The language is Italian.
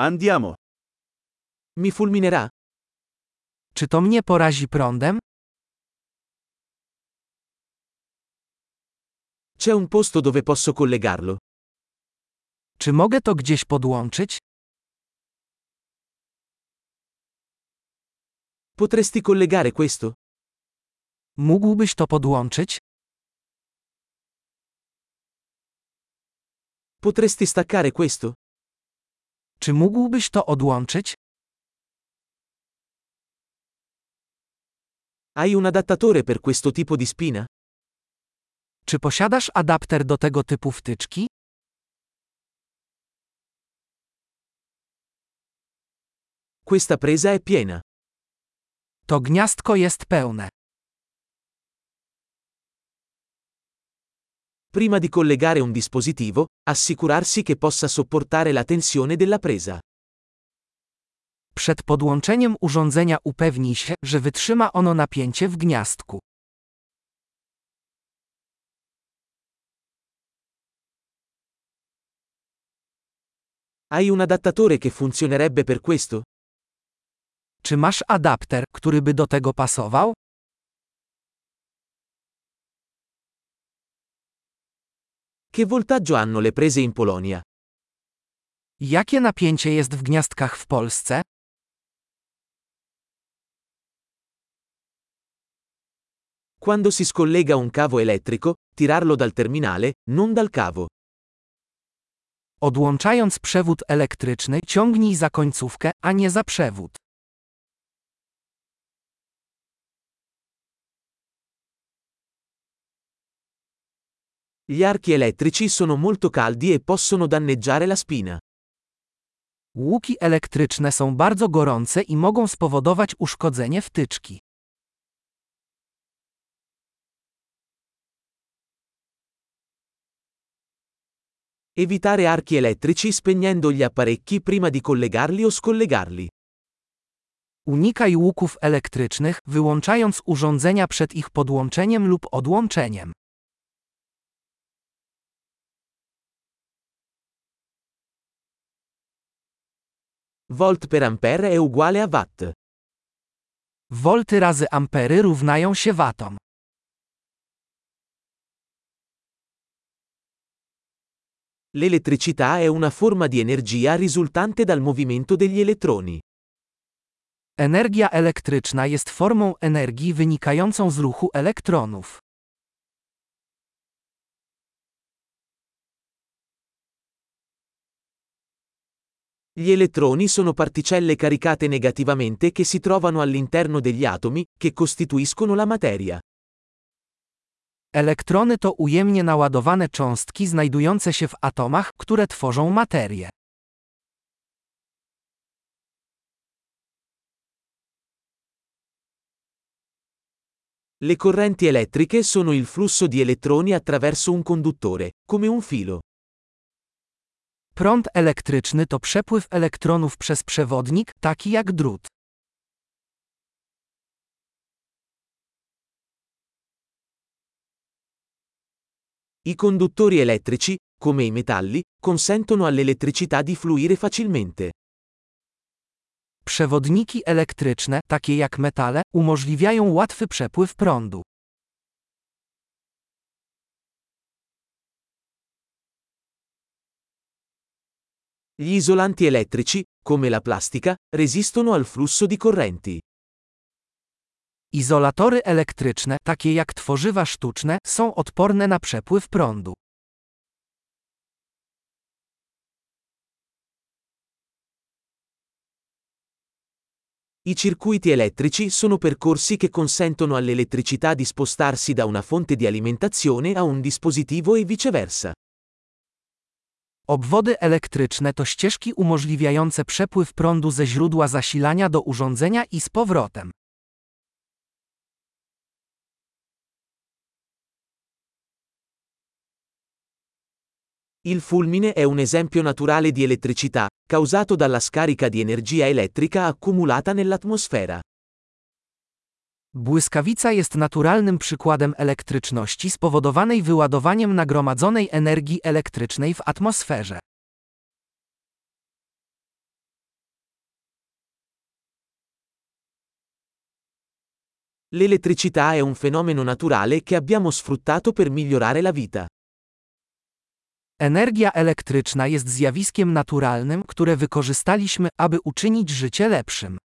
Andiamo. Mi fulminerà. Czy to mnie porazi prądem? C'è un posto dove posso collegarlo. Czy mogę to gdzieś podłączyć? Potresti collegare questo? Mógłbyś to podłączyć? Potresti staccare questo? Czy mógłbyś to odłączyć? Hai un adattatore per questo tipo di spina? Czy posiadasz adapter do tego typu wtyczki? Questa presa è piena. To gniazdko jest pełne. Prima di collegare un dispositivo, assicurarsi che possa sopportare la tensione della presa. Przed podłączeniem urządzenia upewnij się, że wytrzyma ono napięcie w gniazdku. Hai un adattatore che funzionerebbe per questo? Czy masz adapter, który by do tego pasował? Che voltaggio hanno le prese in Polonia? Jakie napięcie jest w gniazdkach w Polsce? Quando si scollega un cavo elettrico, tirarlo dal terminale, non dal cavo. Odłączając przewód elektryczny, ciągnij za końcówkę, a nie za przewód. Gli archi elettrici sono molto caldi e possono danneggiare la spina. Łuki elektryczne są bardzo gorące i mogą spowodować uszkodzenie wtyczki. Evitare archi elettrici spegnendo gli apparecchi prima di collegarli o scollegarli. Unikaj łuków elektrycznych, wyłączając urządzenia przed ich podłączeniem lub odłączeniem. Volt per ampere è uguale a watt. Volty razy ampery równają się watom. L'elettricità è una forma di energia risultante dal movimento degli elettroni. Energia elektryczna jest formą energii wynikającą z ruchu elektronów. Gli elettroni sono particelle caricate negativamente che si trovano all'interno degli atomi, che costituiscono la materia. Elektrony to ujemnie naładowane cząstki znajdujące się w atomach, które tworzą materię. Le correnti elettriche sono il flusso di elettroni attraverso un conduttore, come un filo. Prąd elektryczny to przepływ elektronów przez przewodnik, taki jak drut. I conduttori elettrici, come i metalli, consentono all'elettricità di fluire facilmente. Przewodniki elektryczne, takie jak metale, umożliwiają łatwy przepływ prądu. Gli isolanti elettrici, come la plastica, resistono al flusso di correnti. Izolatory elektryczne, takie jak tworzywa sztuczne, są odporne na przepływ prądu. I circuiti elettrici sono percorsi che consentono all'elettricità di spostarsi da una fonte di alimentazione a un dispositivo e viceversa. Obwody elektryczne to ścieżki umożliwiające przepływ prądu ze źródła zasilania do urządzenia i z powrotem. Il fulmine è un esempio naturale di elettricità, causato dalla scarica di energia elettrica accumulata nell'atmosfera. Błyskawica jest naturalnym przykładem elektryczności spowodowanej wyładowaniem nagromadzonej energii elektrycznej w atmosferze. L'elettricità è un fenomeno naturale che abbiamo sfruttato per migliorare la vita. Energia elektryczna jest zjawiskiem naturalnym, które wykorzystaliśmy, aby uczynić życie lepszym.